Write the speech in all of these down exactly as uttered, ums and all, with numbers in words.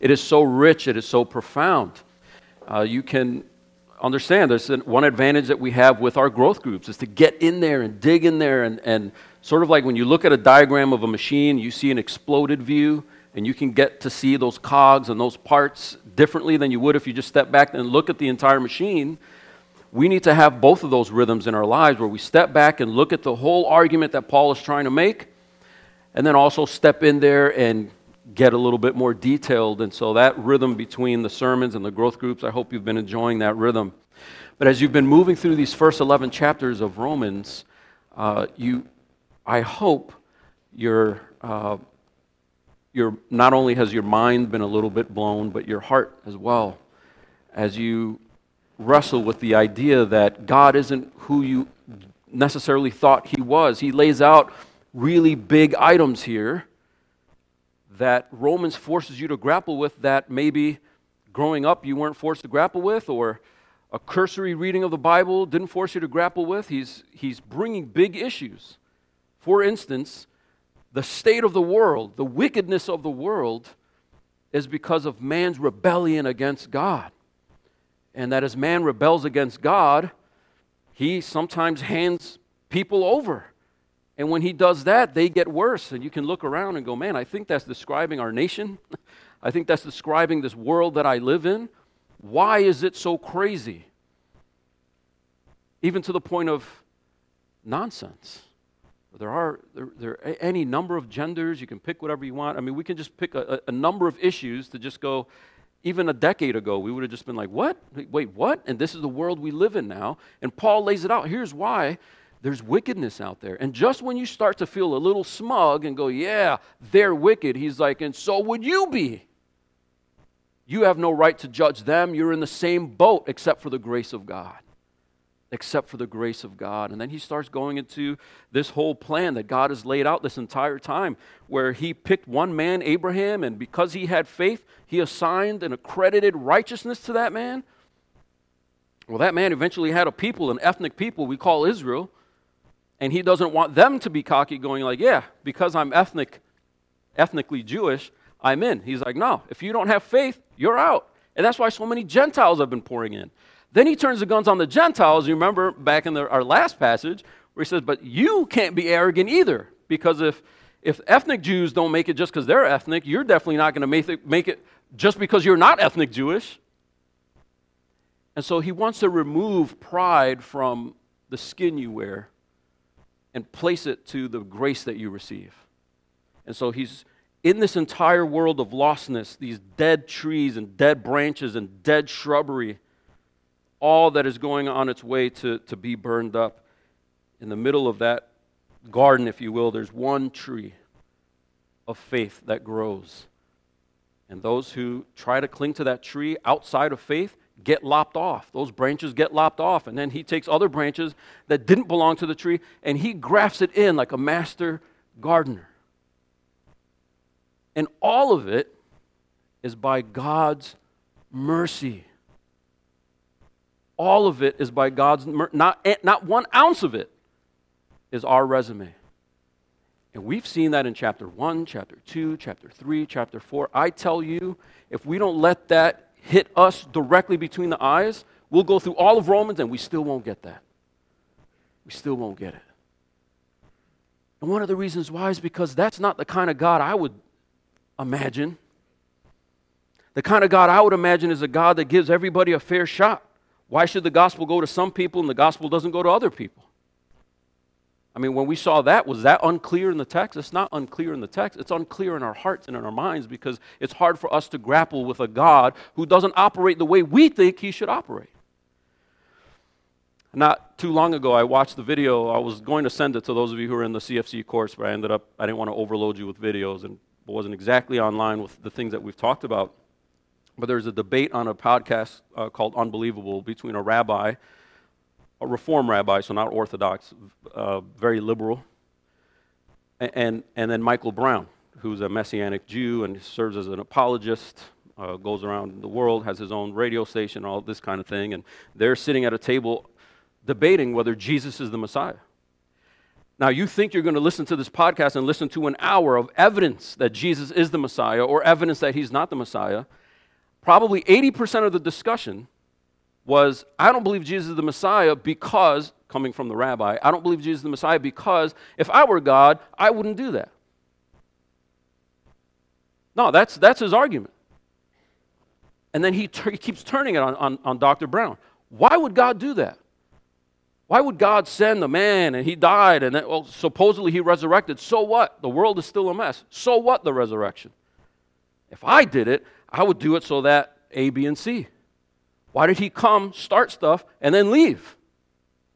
It is so rich. It is so profound. Uh, you can understand there's one advantage that we have with our growth groups is to get in there and dig in there and, and sort of like when you look at a diagram of a machine, you see an exploded view and you can get to see those cogs and those parts differently than you would if you just step back and look at the entire machine. We need to have both of those rhythms in our lives where we step back and look at the whole argument that Paul is trying to make and then also step in there and get a little bit more detailed. And so that rhythm between the sermons and the growth groups, I hope you've been enjoying that rhythm. But as you've been moving through these first eleven chapters of Romans, uh, you, I hope you're, uh, you're, not only has your mind been a little bit blown, but your heart as well, as you wrestle with the idea that God isn't who you necessarily thought he was. He lays out really big items here that Romans forces you to grapple with that maybe growing up you weren't forced to grapple with, or a cursory reading of the Bible didn't force you to grapple with. He's, he's bringing big issues. For instance, the state of the world, the wickedness of the world is because of man's rebellion against God. And that as man rebels against God, he sometimes hands people over. And when he does that, they get worse. And you can look around and go, man, I think that's describing our nation. I think that's describing this world that I live in. Why is it so crazy? Even to the point of nonsense. There are, there, there are any number of genders. You can pick whatever you want. I mean, we can just pick a, a number of issues to just go, even a decade ago, we would have just been like, what? Wait, what? And this is the world we live in now. And Paul lays it out. Here's why. There's wickedness out there. And just when you start to feel a little smug and go, yeah, they're wicked, he's like, and so would you be. You have no right to judge them. You're in the same boat except for the grace of God. Except for the grace of God. And then he starts going into this whole plan that God has laid out this entire time, where he picked one man, Abraham, and because he had faith, he assigned and accredited righteousness to that man. Well, that man eventually had a people, an ethnic people we call Israel. And he doesn't want them to be cocky going like, yeah, because I'm ethnic, ethnically Jewish, I'm in. He's like, no, if you don't have faith, you're out. And that's why so many Gentiles have been pouring in. Then he turns the guns on the Gentiles. You remember back in the, our last passage where he says, but you can't be arrogant either, because if, if ethnic Jews don't make it just because they're ethnic, you're definitely not going to make it, make it just because you're not ethnic Jewish. And so he wants to remove pride from the skin you wear and place it to the grace that you receive. And so he's in this entire world of lostness, these dead trees and dead branches and dead shrubbery, all that is going on its way to, to be burned up. In the middle of that garden, if you will, there's one tree of faith that grows. And those who try to cling to that tree outside of faith get lopped off. Those branches get lopped off, and then he takes other branches that didn't belong to the tree, and he grafts it in like a master gardener. And all of it is by God's mercy. All of it is by God's mercy. Not, not one ounce of it is our resume. And we've seen that in chapter one, chapter two, chapter three, chapter four. I tell you, if we don't let that hit us directly between the eyes, we'll go through all of Romans and we still won't get that. We still won't get it. And one of the reasons why is because that's not the kind of God I would imagine. The kind of God I would imagine is a God that gives everybody a fair shot. Why should the gospel go to some people and the gospel doesn't go to other people? I mean, when we saw that, was that unclear in the text? It's not unclear in the text. It's unclear in our hearts and in our minds because it's hard for us to grapple with a God who doesn't operate the way we think he should operate. Not too long ago, I watched the video. I was going to send it to those of you who are in the C F C course, but I ended up, I didn't want to overload you with videos and wasn't exactly online with the things that we've talked about. But there's a debate on a podcast uh, called Unbelievable between a rabbi, a reform rabbi, so not Orthodox, uh, very liberal, and and then Michael Brown, who's a Messianic Jew and serves as an apologist, uh, goes around the world, has his own radio station, all this kind of thing, and they're sitting at a table debating whether Jesus is the Messiah. Now, you think you're going to listen to this podcast and listen to an hour of evidence that Jesus is the Messiah or evidence that he's not the Messiah. Probably eighty percent of the discussion was, I don't believe Jesus is the Messiah because, coming from the rabbi, I don't believe Jesus is the Messiah because if I were God, I wouldn't do that. No, that's that's his argument. And then he, t- he keeps turning it on, on, on Doctor Brown. Why would God do that? Why would God send a man and he died and then, well, supposedly he resurrected? So what? The world is still a mess. So what the resurrection? If I did it, I would do it so that A, B, and C. Why did he come, start stuff, and then leave?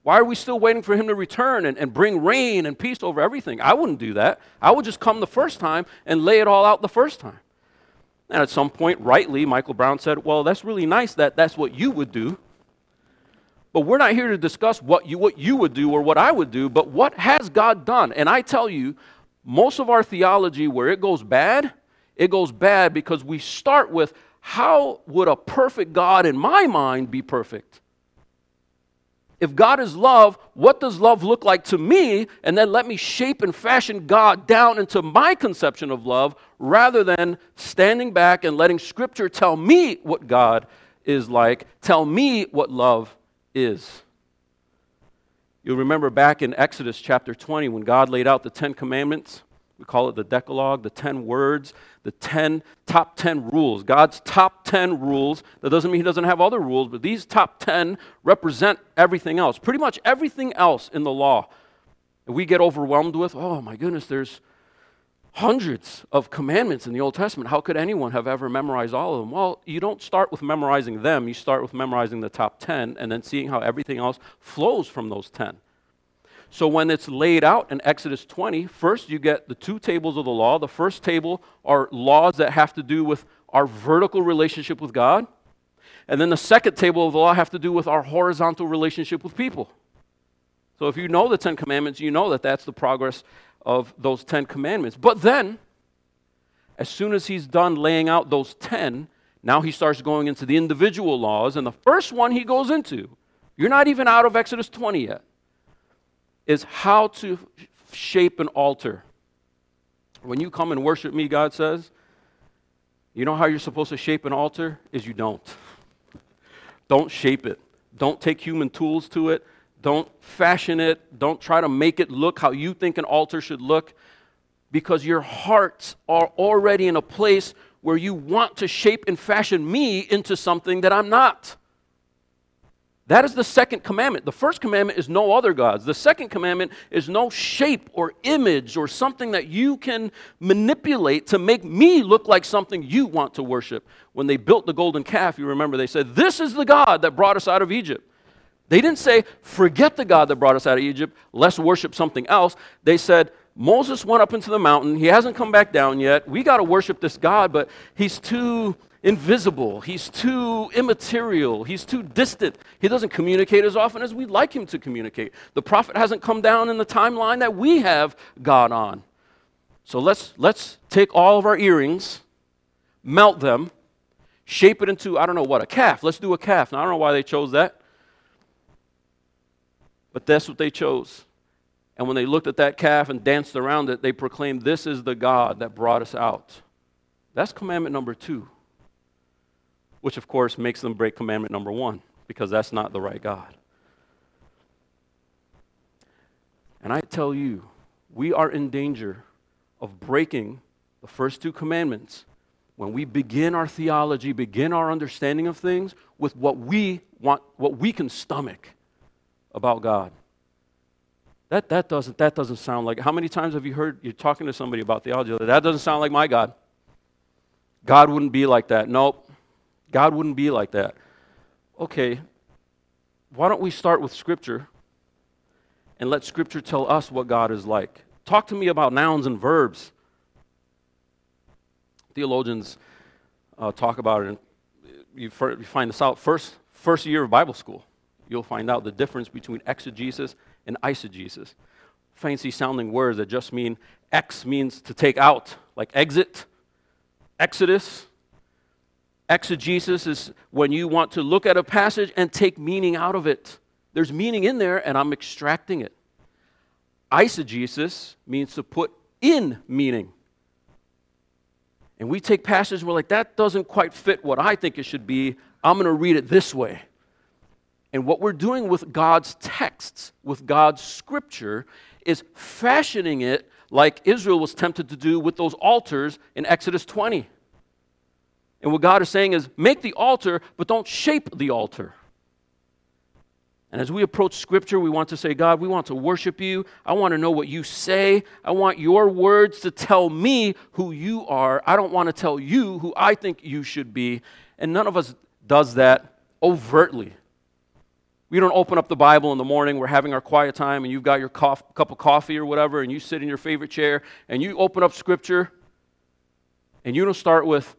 Why are we still waiting for him to return and, and bring rain and peace over everything? I wouldn't do that. I would just come the first time and lay it all out the first time. And at some point, rightly, Michael Brown said, well, that's really nice that that's what you would do. But we're not here to discuss what you what you would do or what I would do, but what has God done? And I tell you, most of our theology where it goes bad, it goes bad because we start with, how would a perfect God in my mind be perfect? If God is love, what does love look like to me? And then let me shape and fashion God down into my conception of love rather than standing back and letting Scripture tell me what God is like, tell me what love is. You'll remember back in Exodus chapter twenty when God laid out the Ten Commandments. We call it the Decalogue, the ten words, the ten top ten rules. God's top ten rules. That doesn't mean he doesn't have other rules, but these top ten represent everything else. Pretty much everything else in the law. And we get overwhelmed with, oh my goodness, there's hundreds of commandments in the Old Testament. How could anyone have ever memorized all of them? Well, you don't start with memorizing them. You start with memorizing the top ten and then seeing how everything else flows from those ten. So when it's laid out in Exodus twenty, first you get the two tables of the law. The first table are laws that have to do with our vertical relationship with God. And then the second table of the law have to do with our horizontal relationship with people. So if you know the Ten Commandments, you know that that's the progress of those Ten Commandments. But then, as soon as he's done laying out those ten, now he starts going into the individual laws. And the first one he goes into, you're not even out of Exodus twenty yet, is how to shape an altar. When you come and worship me, God says, you know how you're supposed to shape an altar? Is you don't. Don't shape it. Don't take human tools to it. Don't fashion it. Don't try to make it look how you think an altar should look, because your hearts are already in a place where you want to shape and fashion me into something that I'm not. That is the second commandment. The first commandment is no other gods. The second commandment is no shape or image or something that you can manipulate to make me look like something you want to worship. When they built the golden calf, you remember, they said, this is the God that brought us out of Egypt. They didn't say, forget the God that brought us out of Egypt, let's worship something else. They said, Moses went up into the mountain, he hasn't come back down yet, we got to worship this God, but he's too invisible, he's too immaterial, he's too distant, he doesn't communicate as often as we'd like him to communicate. The prophet hasn't come down in the timeline that we have God on. So let's let's take all of our earrings, melt them, shape it into, I don't know what, a calf. Let's do a calf. Now I don't know why they chose that, but that's what they chose. And when they looked at that calf and danced around it, they proclaimed, this is the God that brought us out. That's commandment number two. Which, of course, makes them break commandment number one, because that's not the right God. And I tell you, we are in danger of breaking the first two commandments when we begin our theology, begin our understanding of things with what we want, what we can stomach about God. That, that, doesn't, that doesn't sound like, how many times have you heard, you're talking to somebody about theology, that doesn't sound like my God. God wouldn't be like that. Nope. God wouldn't be like that. Okay, why don't we start with Scripture and let Scripture tell us what God is like? Talk to me about nouns and verbs. Theologians uh, talk about it, and you find this out first, first year of Bible school. You'll find out the difference between exegesis and eisegesis. Fancy sounding words that just mean, ex means to take out, like exit, exodus. Exegesis is when you want to look at a passage and take meaning out of it. There's meaning in there and I'm extracting it. Eisegesis means to put in meaning. And we take passages and we're like, that doesn't quite fit what I think it should be. I'm going to read it this way. And what we're doing with God's texts, with God's scripture, is fashioning it like Israel was tempted to do with those altars in Exodus twenty. And what God is saying is, make the altar, but don't shape the altar. And as we approach Scripture, we want to say, God, we want to worship you. I want to know what you say. I want your words to tell me who you are. I don't want to tell you who I think you should be. And none of us does that overtly. We don't open up the Bible in the morning. We're having our quiet time, and you've got your cof- cup of coffee or whatever, and you sit in your favorite chair, and you open up Scripture, and you don't start with,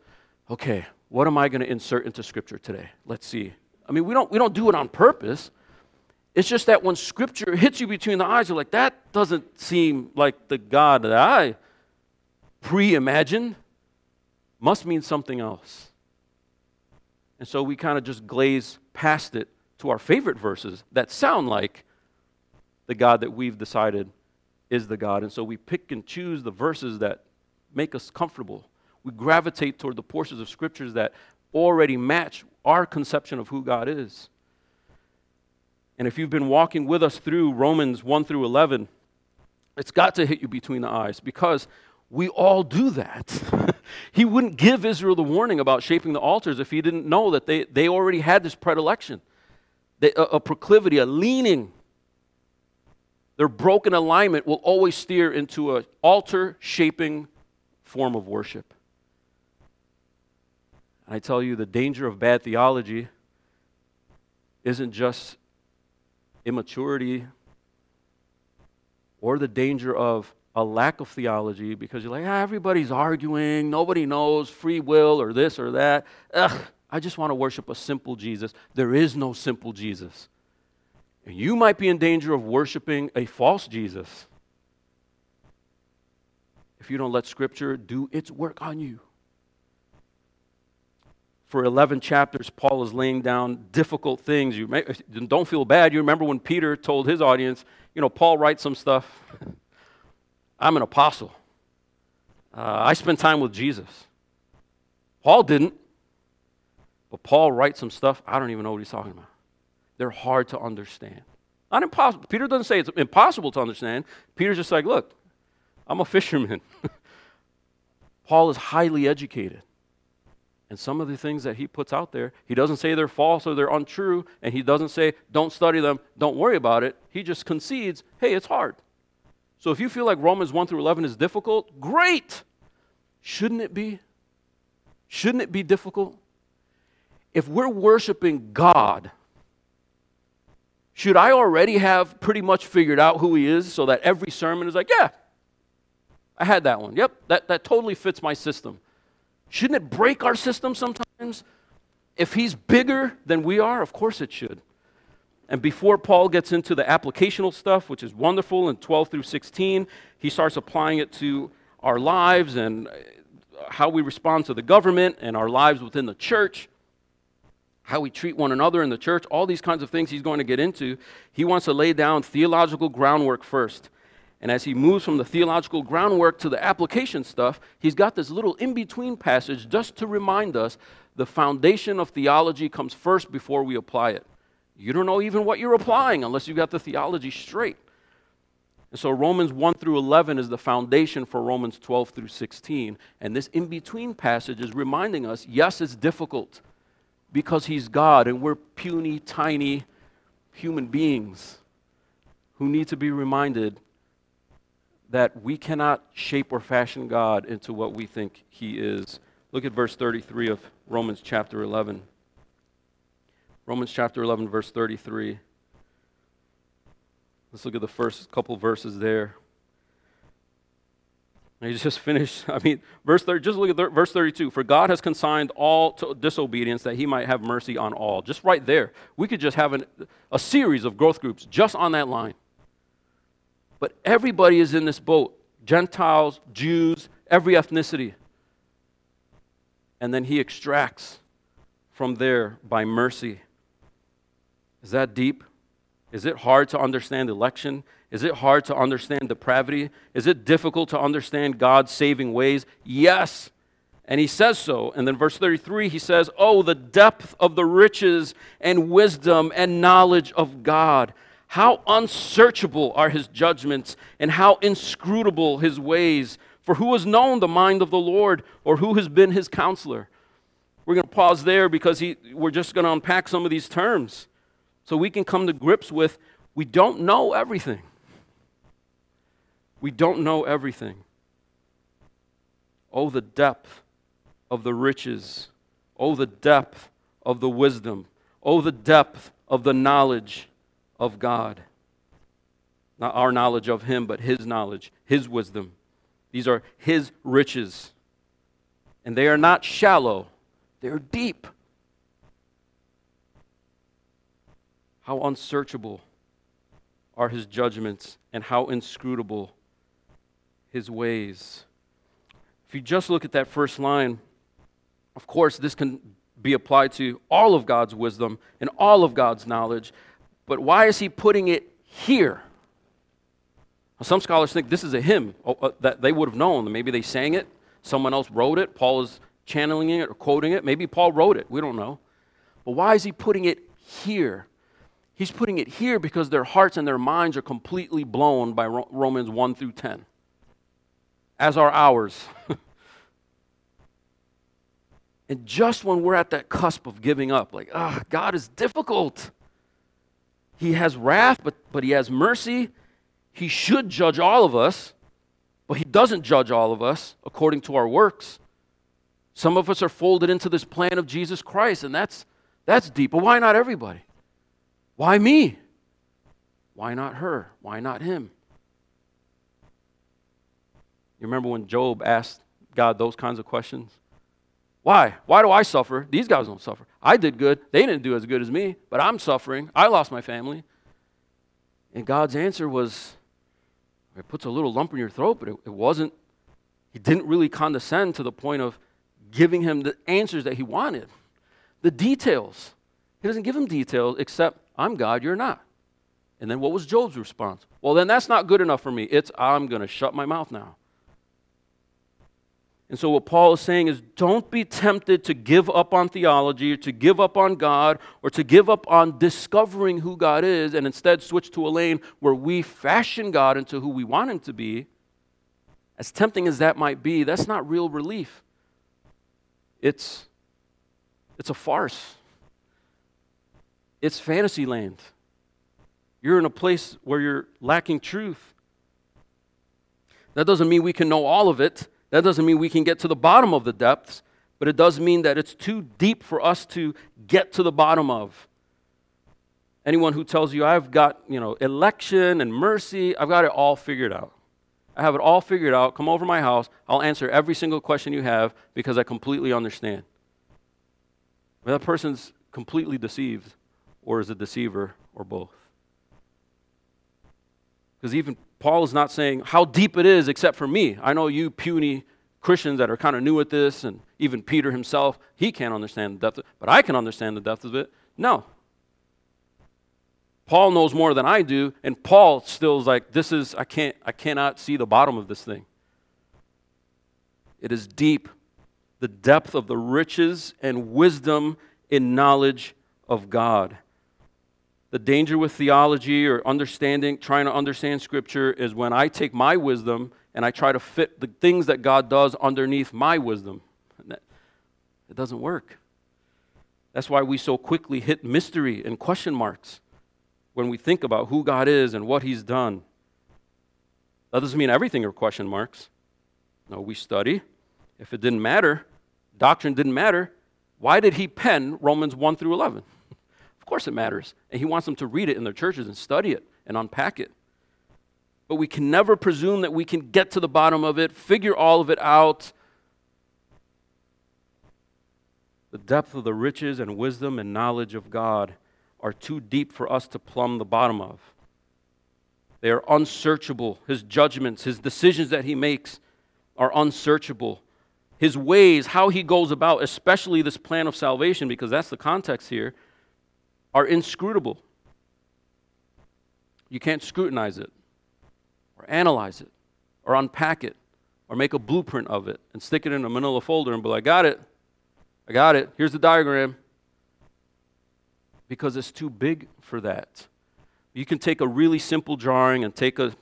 okay, what am I going to insert into Scripture today? Let's see. I mean, we don't we don't do it on purpose. It's just that when Scripture hits you between the eyes, you're like, that doesn't seem like the God that I pre-imagined. Must mean something else. And so we kind of just glaze past it to our favorite verses that sound like the God that we've decided is the God. And so we pick and choose the verses that make us comfortable. We gravitate toward the portions of Scriptures that already match our conception of who God is. And if you've been walking with us through Romans one through eleven, it's got to hit you between the eyes because we all do that. He wouldn't give Israel the warning about shaping the altars if he didn't know that they, they already had this predilection, they, a, a proclivity, a leaning. Their broken alignment will always steer into an altar-shaping form of worship. And I tell you, the danger of bad theology isn't just immaturity, or the danger of a lack of theology because you're like, ah, everybody's arguing, nobody knows, free will or this or that. Ugh, I just want to worship a simple Jesus. There is no simple Jesus. And you might be in danger of worshiping a false Jesus if you don't let Scripture do its work on you. For eleven chapters, Paul is laying down difficult things. You may, don't feel bad. You remember when Peter told his audience, you know, Paul writes some stuff. I'm an apostle. Uh, I spent time with Jesus. Paul didn't. But Paul writes some stuff. I don't even know what he's talking about. They're hard to understand. Not impossible. Peter doesn't say it's impossible to understand. Peter's just like, look, I'm a fisherman. Paul is highly educated. And some of the things that he puts out there, he doesn't say they're false or they're untrue, and he doesn't say, don't study them, don't worry about it. He just concedes, hey, it's hard. So if you feel like Romans one through eleven is difficult, great! Shouldn't it be? Shouldn't it be difficult? If we're worshiping God, should I already have pretty much figured out who he is so that every sermon is like, yeah, I had that one. Yep, that, that totally fits my system. Shouldn't it break our system sometimes? If he's bigger than we are, of course it should. And before Paul gets into the applicational stuff, which is wonderful, in twelve through sixteen, he starts applying it to our lives and how we respond to the government and our lives within the church, how we treat one another in the church, all these kinds of things he's going to get into. He wants to lay down theological groundwork first. And as he moves from the theological groundwork to the application stuff, he's got this little in-between passage just to remind us the foundation of theology comes first before we apply it. You don't know even what you're applying unless you've got the theology straight. And so Romans one through eleven is the foundation for Romans twelve through sixteen. And this in-between passage is reminding us, yes, it's difficult because he's God and we're puny, tiny human beings who need to be reminded that we cannot shape or fashion God into what we think he is. Look at verse thirty-three of Romans chapter eleven. Romans chapter eleven, verse thirty-three. Let's look at the first couple verses there. I just finished, I mean, verse thirty, just look at th- verse thirty-two. For God has consigned all to disobedience that he might have mercy on all. Just right there. We could just have an, a series of growth groups just on that line. But everybody is in this boat, Gentiles, Jews, every ethnicity. And then he extracts from there by mercy. Is that deep? Is it hard to understand election? Is it hard to understand depravity? Is it difficult to understand God's saving ways? Yes. And he says so. And then verse thirty-three, he says, "Oh, the depth of the riches and wisdom and knowledge of God. How unsearchable are his judgments, and how inscrutable his ways. For who has known the mind of the Lord, or who has been his counselor?" We're going to pause there because he, we're just going to unpack some of these terms. So we can come to grips with, we don't know everything. We don't know everything. Oh, the depth of the riches. Oh, the depth of the wisdom. Oh, the depth of the knowledge of God. Not our knowledge of Him, but His knowledge, His wisdom. These are His riches. And they are not shallow. They are deep. How unsearchable are His judgments, and how inscrutable His ways. If you just look at that first line, of course, this can be applied to all of God's wisdom and all of God's knowledge, but why is he putting it here? Well, some scholars think this is a hymn that they would have known. Maybe they sang it, someone else wrote it, Paul is channeling it or quoting it. Maybe Paul wrote it, we don't know. But why is he putting it here? He's putting it here because their hearts and their minds are completely blown by Romans one through ten. As are ours. And just when we're at that cusp of giving up, like, ah, God is difficult. He has wrath, but, but he has mercy. He should judge all of us, but he doesn't judge all of us according to our works. Some of us are folded into this plan of Jesus Christ, and that's that's deep. But why not everybody? Why me? Why not her? Why not him? You remember when Job asked God those kinds of questions? Why? Why do I suffer? These guys don't suffer. I did good. They didn't do as good as me, but I'm suffering. I lost my family. And God's answer was, it puts a little lump in your throat, but it, it wasn't, he didn't really condescend to the point of giving him the answers that he wanted. The details. He doesn't give him details except, I'm God, you're not. And then what was Job's response? Well, then that's not good enough for me. It's, I'm going to shut my mouth now. And so what Paul is saying is, don't be tempted to give up on theology, or to give up on God, or to give up on discovering who God is, and instead switch to a lane where we fashion God into who we want Him to be. As tempting as that might be, that's not real relief. It's, it's a farce. It's fantasy land. You're in a place where you're lacking truth. That doesn't mean we can know all of it. That doesn't mean we can get to the bottom of the depths, but it does mean that it's too deep for us to get to the bottom of. Anyone who tells you, I've got, you know, election and mercy, I've got it all figured out. I have it all figured out. Come over my house. I'll answer every single question you have because I completely understand. Well, that person's completely deceived, or is a deceiver, or both. Because even Paul is not saying how deep it is except for me. I know you puny Christians that are kind of new at this, and even Peter himself, he can't understand the depth of it, but I can understand the depth of it. No. Paul knows more than I do, and Paul still is like, this is, I can't, I cannot see the bottom of this thing. It is deep, the depth of the riches and wisdom in knowledge of God. The danger with theology or understanding, trying to understand Scripture, is when I take my wisdom and I try to fit the things that God does underneath my wisdom. And that, it doesn't work. That's why we so quickly hit mystery and question marks when we think about who God is and what He's done. That doesn't mean everything are question marks. No, we study. If it didn't matter, doctrine didn't matter, why did He pen Romans one through eleven? Of course it matters, and he wants them to read it in their churches and study it and unpack it. But we can never presume that we can get to the bottom of it, figure all of it out. The depth of the riches and wisdom and knowledge of God are too deep for us to plumb the bottom of. They are unsearchable. His judgments, his decisions that he makes are unsearchable. His ways, how he goes about, especially this plan of salvation, because that's the context here, are inscrutable. You can't scrutinize it or analyze it or unpack it or make a blueprint of it and stick it in a manila folder and be like, I got it, I got it, here's the diagram. Because it's too big for that. You can take a really simple drawing and take a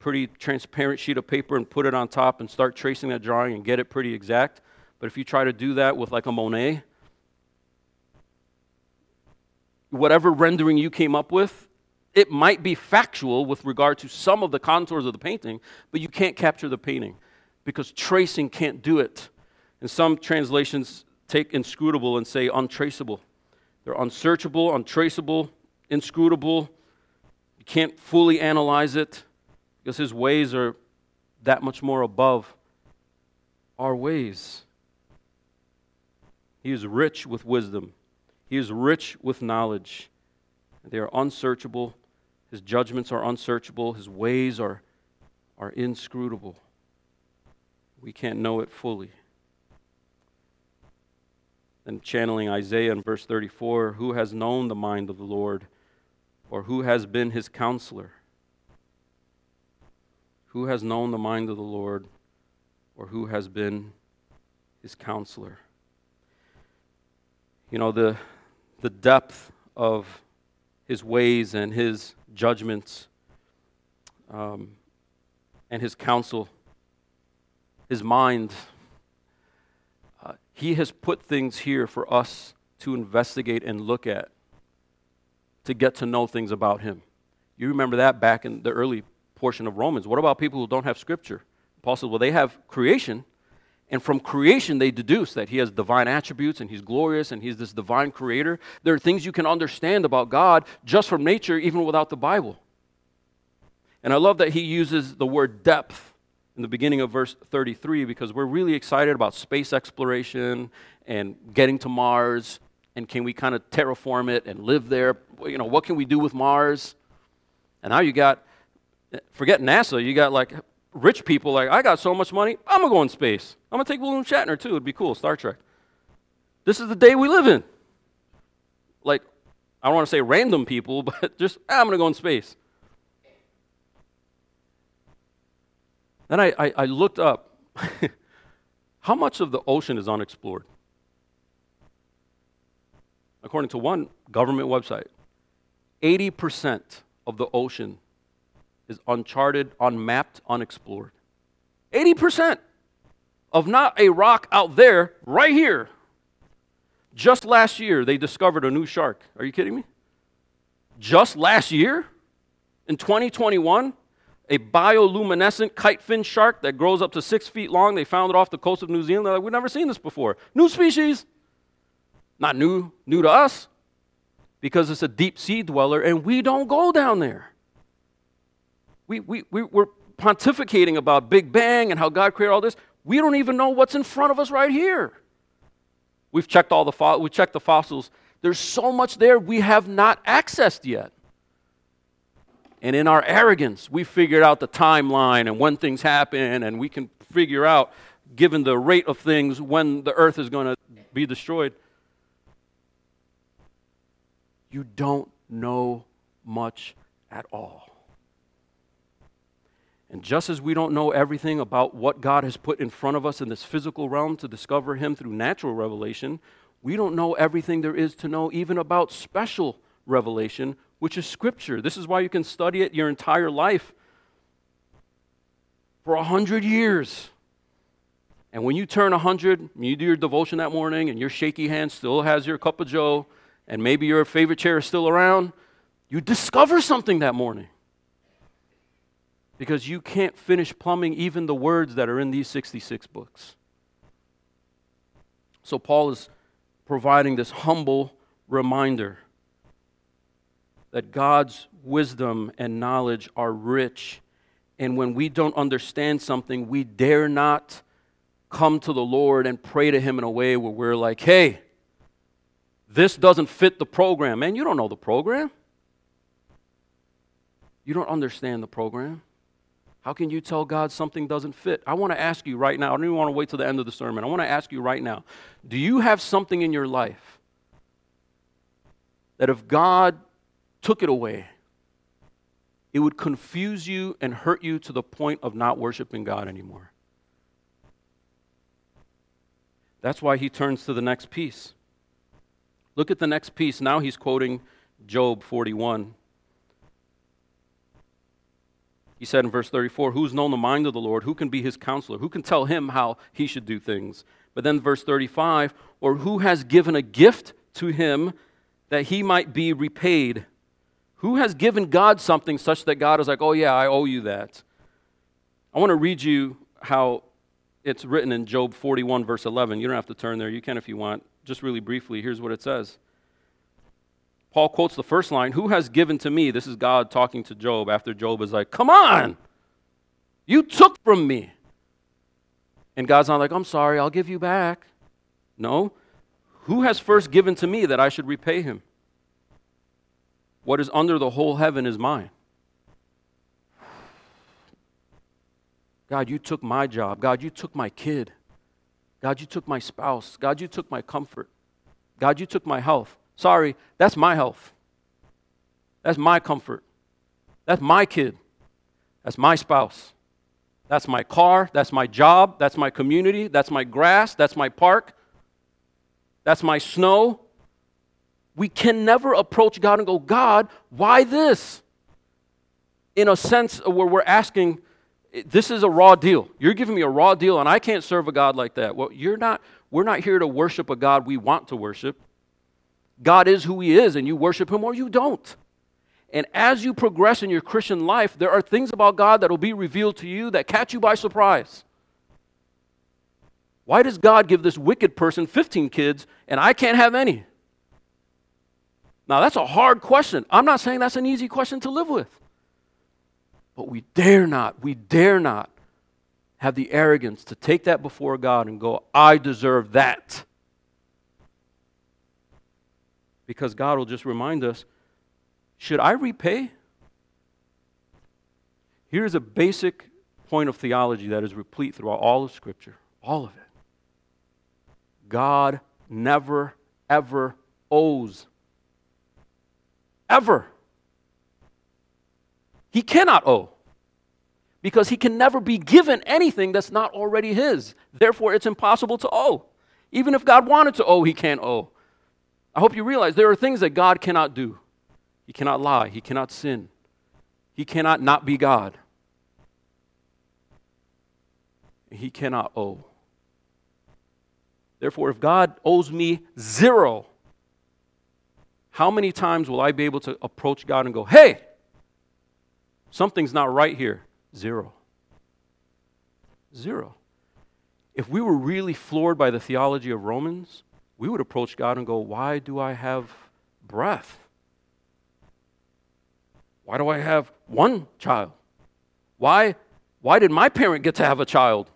pretty transparent sheet of paper and put it on top and start tracing that drawing and get it pretty exact. But if you try to do that with like a Monet, whatever rendering you came up with, it might be factual with regard to some of the contours of the painting, but you can't capture the painting because tracing can't do it. And some translations take inscrutable and say untraceable. They're unsearchable, untraceable, inscrutable. You can't fully analyze it because his ways are that much more above our ways. He is rich with wisdom. He is rich with knowledge. They are unsearchable. His judgments are unsearchable. His ways are, are inscrutable. We can't know it fully. And channeling Isaiah in verse thirty-four, who has known the mind of the Lord, or who has been his counselor? Who has known the mind of the Lord, or who has been his counselor? You know, the, the depth of his ways and his judgments um, and his counsel, his mind. Uh, he has put things here for us to investigate and look at, to get to know things about him. You remember that back in the early portion of Romans. What about people who don't have Scripture? Paul says, well, they have creation, and from creation they deduce that he has divine attributes, and he's glorious, and he's this divine creator. There are things you can understand about God just from nature, even without the Bible. And I love that he uses the word depth in the beginning of verse thirty-three, because we're really excited about space exploration and getting to Mars, and can we kind of terraform it and live there? You know, what can we do with Mars? And now you got, forget NASA, you got like rich people like, I got so much money, I'm going to go in space. I'm going to take William Shatner too. It'd be cool, Star Trek. This is the day we live in. Like, I don't want to say random people, but just, I'm going to go in space. Then I, I, I looked up, how much of the ocean is unexplored? According to one government website, eighty percent of the ocean is uncharted, unmapped, unexplored. eighty percent of not a rock out there, right here. Just last year, they discovered a new shark. Are you kidding me? Just last year? In twenty twenty-one? A bioluminescent kite fin shark that grows up to six feet long. They found it off the coast of New Zealand. They're like, we've never seen this before. New species. Not new, new to us, because it's a deep sea dweller, and we don't go down there. We, we, we, we're pontificating about Big Bang and how God created all this. We don't even know what's in front of us right here. We've checked all the fo- we checked the fossils. There's so much there we have not accessed yet. And in our arrogance, we figured out the timeline and when things happen, and we can figure out, given the rate of things, when the earth is going to be destroyed. You don't know much at all. And just as we don't know everything about what God has put in front of us in this physical realm to discover him through natural revelation, we don't know everything there is to know even about special revelation, which is Scripture. This is why you can study it your entire life for a hundred years. And when you turn a hundred, you do your devotion that morning, and your shaky hand still has your cup of joe, and maybe your favorite chair is still around, you discover something that morning. Because you can't finish plumbing even the words that are in these sixty-six books. So Paul is providing this humble reminder that God's wisdom and knowledge are rich. And when we don't understand something, we dare not come to the Lord and pray to him in a way where we're like, hey, this doesn't fit the program. Man, you don't know the program. You don't understand the program. How can you tell God something doesn't fit? I want to ask you right now. I don't even want to wait till the end of the sermon. I want to ask you right now. Do you have something in your life that if God took it away, it would confuse you and hurt you to the point of not worshiping God anymore. That's why he turns to the next piece. Look at the next piece. Now he's quoting Job forty-one. He said in verse thirty-four, who's known the mind of the Lord? Who can be his counselor? Who can tell him how he should do things? But then verse thirty-five, or who has given a gift to him that he might be repaid? Who has given God something such that God is like, oh yeah, I owe you that? I want to read you how it's written in Job forty-one, verse eleven. You don't have to turn there. You can if you want. Just really briefly, here's what it says. Paul quotes the first line, who has given to me? This is God talking to Job after Job is like, come on, you took from me. And God's not like, I'm sorry, I'll give you back. No, who has first given to me that I should repay him? What is under the whole heaven is mine. God, you took my job. God, you took my kid. God, you took my spouse. God, you took my comfort. God, you took my health. Sorry, that's my health. That's my comfort. That's my kid. That's my spouse. That's my car. That's my job. That's my community. That's my grass. That's my park. That's my snow. We can never approach God and go, God, why this? In a sense where we're asking, this is a raw deal. You're giving me a raw deal, and I can't serve a God like that. Well, you're not, we're not here to worship a God we want to worship. God is who he is, and you worship him or you don't. And as you progress in your Christian life, there are things about God that will be revealed to you that catch you by surprise. Why does God give this wicked person fifteen kids, and I can't have any? Now, that's a hard question. I'm not saying that's an easy question to live with. But we dare not, we dare not have the arrogance to take that before God and go, I deserve that. Because God will just remind us, should I repay? Here's a basic point of theology that is replete throughout all of Scripture, all of it. God never, ever owes. Ever. He cannot owe, because he can never be given anything that's not already his. Therefore, it's impossible to owe. Even if God wanted to owe, he can't owe. I hope you realize there are things that God cannot do. He cannot lie. He cannot sin. He cannot not be God. He cannot owe. Therefore, if God owes me zero, how many times will I be able to approach God and go, hey, something's not right here? Zero. Zero. If we were really floored by the theology of Romans, we would approach God and go, why do I have breath? Why do I have one child? Why, why did my parent get to have a child?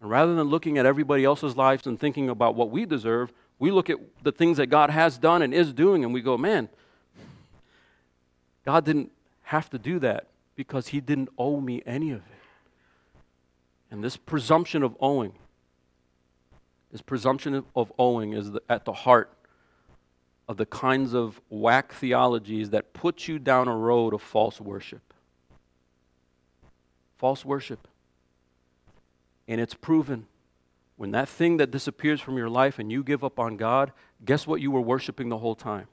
And rather than looking at everybody else's lives and thinking about what we deserve, we look at the things that God has done and is doing, and we go, man, God didn't have to do that because he didn't owe me any of it. And this presumption of owing, this presumption of owing is the, at the heart of the kinds of whack theologies that put you down a road of false worship. False worship. And it's proven. When that thing that disappears from your life and you give up on God, guess what you were worshiping the whole time?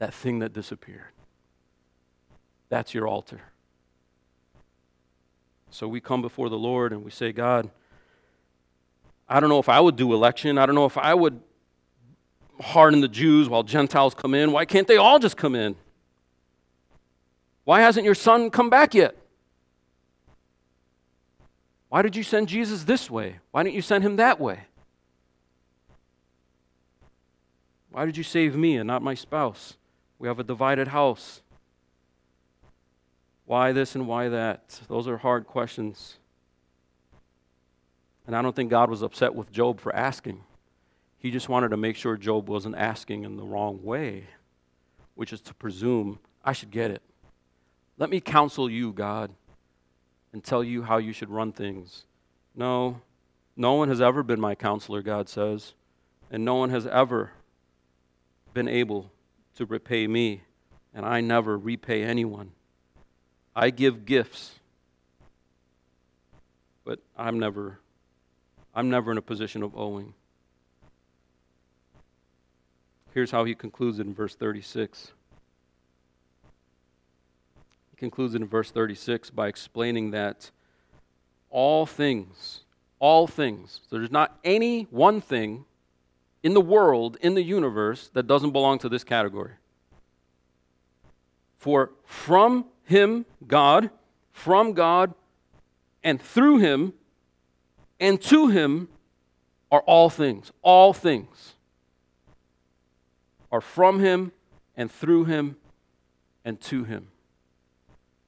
That thing that disappeared. That's your altar. So we come before the Lord and we say, God, I don't know if I would do election. I don't know if I would harden the Jews while Gentiles come in. Why can't they all just come in? Why hasn't your son come back yet? Why did you send Jesus this way? Why didn't you send him that way? Why did you save me and not my spouse? We have a divided house. Why this and why that? Those are hard questions. And I don't think God was upset with Job for asking. He just wanted to make sure Job wasn't asking in the wrong way, which is to presume, I should get it. Let me counsel you, God, and tell you how you should run things. No, no one has ever been my counselor, God says, and no one has ever been able to repay me and I never repay anyone. I give gifts, but I'm never, I'm never in a position of owing. Here's how he concludes it in verse thirty-six. He concludes it in verse thirty-six by explaining that all things, all things, there's not any one thing in the world, in the universe, that doesn't belong to this category. For from him, God, from God, and through him, and to him are all things, all things. Are from him and through him and to him.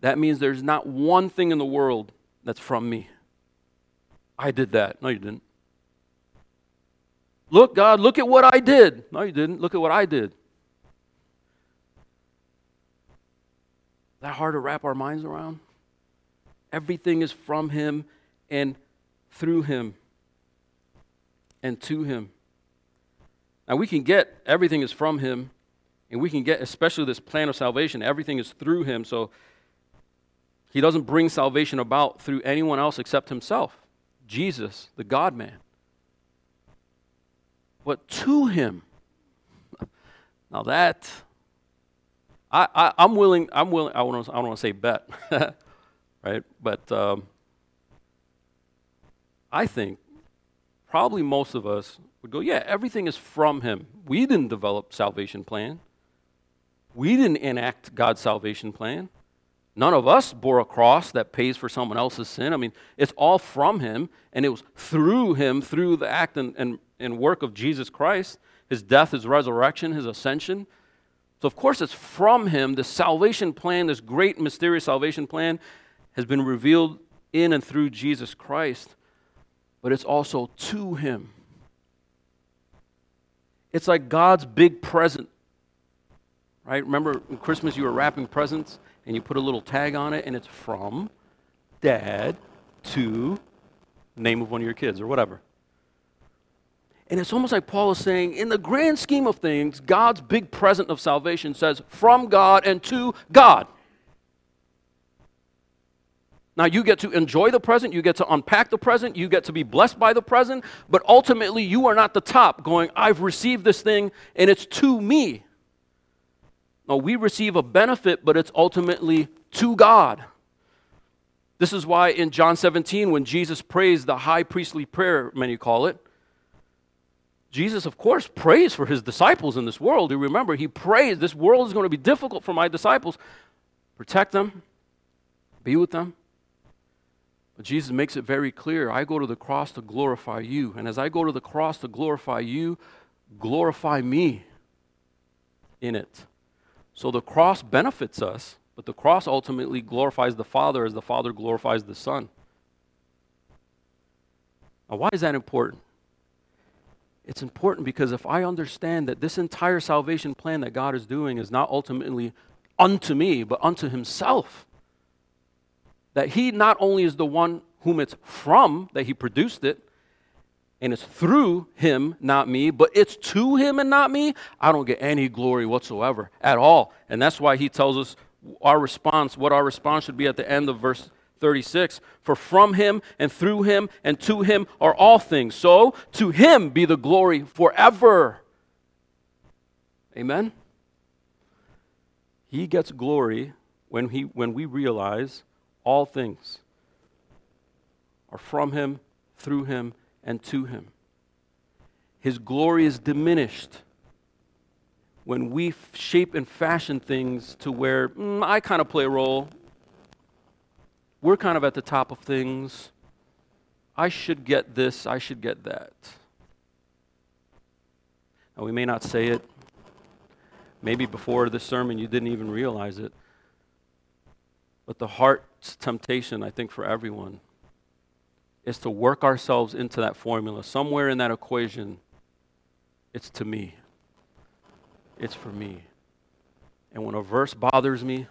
That means there's not one thing in the world that's from me. I did that. No, you didn't. Look, God, look at what I did. No, you didn't. Look at what I did. Is that hard to wrap our minds around? Everything is from him and through him and to him. Now, we can get everything is from him, and we can get, especially this plan of salvation, everything is through him. So he doesn't bring salvation about through anyone else except himself, Jesus, the God-man. But to him, now that, I, I, I'm willing, I'm willing, I don't want to, I don't want to say bet, right? But um, I think probably most of us would go, yeah, everything is from him. We didn't develop salvation plan. We didn't enact God's salvation plan. None of us bore a cross that pays for someone else's sin. I mean, it's all from him, and it was through him, through the act and, and, and work of Jesus Christ, his death, his resurrection, his ascension. So, of course, it's from him. The salvation plan, this great mysterious salvation plan, has been revealed in and through Jesus Christ, but it's also to him. It's like God's big present, right? Remember on Christmas you were wrapping presents and you put a little tag on it and it's from dad to name of one of your kids or whatever. And it's almost like Paul is saying, in the grand scheme of things, God's big present of salvation says from God and to God. Now you get to enjoy the present, you get to unpack the present, you get to be blessed by the present, but ultimately you are not the top going, I've received this thing and it's to me. No, we receive a benefit, but it's ultimately to God. This is why in John seventeen, when Jesus prays the high priestly prayer, many call it, Jesus, of course, prays for his disciples in this world. You remember, he prays, this world is going to be difficult for my disciples. Protect them, be with them. But Jesus makes it very clear, I go to the cross to glorify you. And as I go to the cross to glorify you, glorify me in it. So the cross benefits us, but the cross ultimately glorifies the Father as the Father glorifies the Son. Now, why is that important? It's important because if I understand that this entire salvation plan that God is doing is not ultimately unto me, but unto himself, that he not only is the one whom it's from, that he produced it, and it's through him, not me, but it's to him and not me, I don't get any glory whatsoever at all. And that's why he tells us our response, what our response should be at the end of verse thirty-six. For from him and through him and to him are all things. So to him be the glory forever. Amen? He gets glory when he when we realize all things are from him, through him, and to him. His glory is diminished when we f- shape and fashion things to where mm, I kind of play a role. We're kind of at the top of things. I should get this, I should get that. Now, we may not say it. Maybe before this sermon you didn't even realize it. But the heart's temptation, I think, for everyone is to work ourselves into that formula. Somewhere in that equation, it's to me. It's for me. And when a verse bothers me,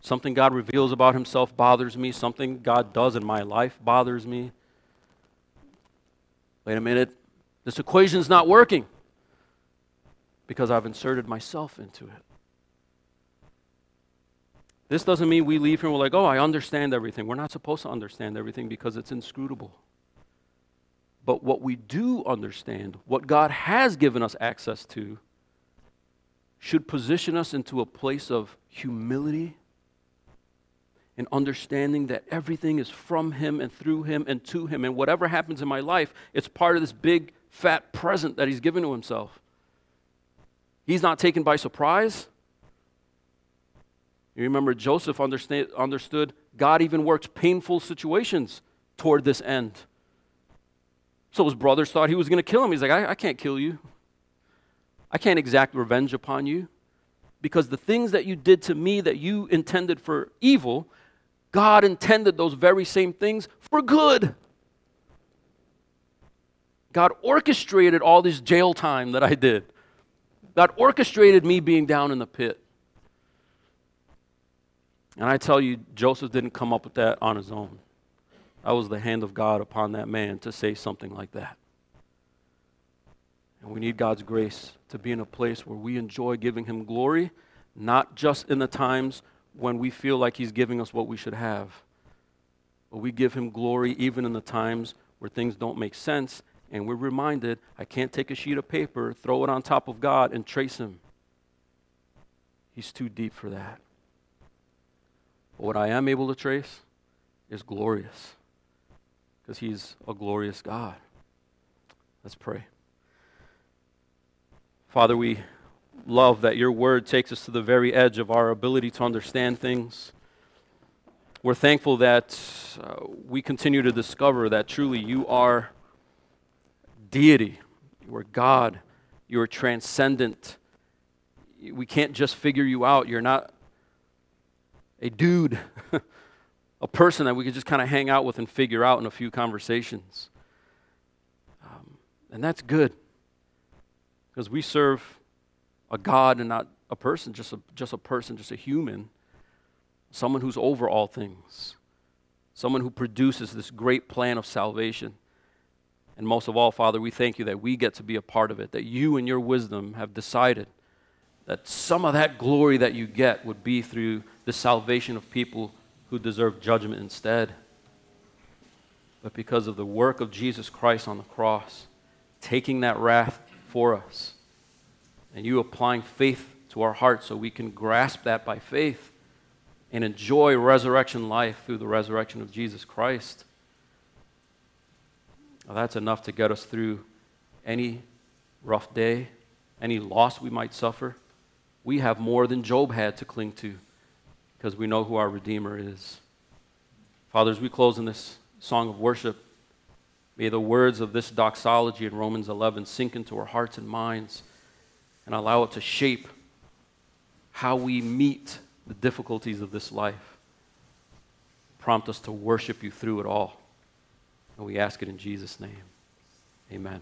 something God reveals about himself bothers me, something God does in my life bothers me, wait a minute, this equation's not working because I've inserted myself into it. This doesn't mean we leave here we're like, oh, I understand everything. We're not supposed to understand everything because it's inscrutable. But what we do understand, what God has given us access to, should position us into a place of humility and understanding that everything is from Him and through Him and to Him. And whatever happens in my life, it's part of this big, fat present that He's given to Himself. He's not taken by surprise. You remember Joseph understand, understood God even works painful situations toward this end. So his brothers thought he was going to kill him. He's like, I, I can't kill you. I can't exact revenge upon you. Because the things that you did to me that you intended for evil, God intended those very same things for good. God orchestrated all this jail time that I did. God orchestrated me being down in the pit. And I tell you, Joseph didn't come up with that on his own. That was the hand of God upon that man to say something like that. And we need God's grace to be in a place where we enjoy giving Him glory, not just in the times when we feel like He's giving us what we should have, but we give Him glory even in the times where things don't make sense, and we're reminded, I can't take a sheet of paper, throw it on top of God, and trace Him. He's too deep for that. But what I am able to trace is glorious, because He's a glorious God. Let's pray. Father, we love that Your Word takes us to the very edge of our ability to understand things. We're thankful that uh, we continue to discover that truly You are deity. You are God. You are transcendent. We can't just figure You out. You're not a dude, a person that we could just kind of hang out with and figure out in a few conversations. Um, and that's good. Because we serve a God and not a person, just a, just a person, just a human, someone who's over all things, someone who produces this great plan of salvation. And most of all, Father, we thank You that we get to be a part of it, that You and Your wisdom have decided that some of that glory that You get would be through the salvation of people who deserve judgment instead. But because of the work of Jesus Christ on the cross, taking that wrath for us, and You applying faith to our hearts so we can grasp that by faith and enjoy resurrection life through the resurrection of Jesus Christ. Now that's enough to get us through any rough day, any loss we might suffer. We have more than Job had to cling to because we know who our Redeemer is. Father, as we close in this song of worship, may the words of this doxology in Romans eleven sink into our hearts and minds and allow it to shape how we meet the difficulties of this life. Prompt us to worship You through it all. And we ask it in Jesus' name. Amen.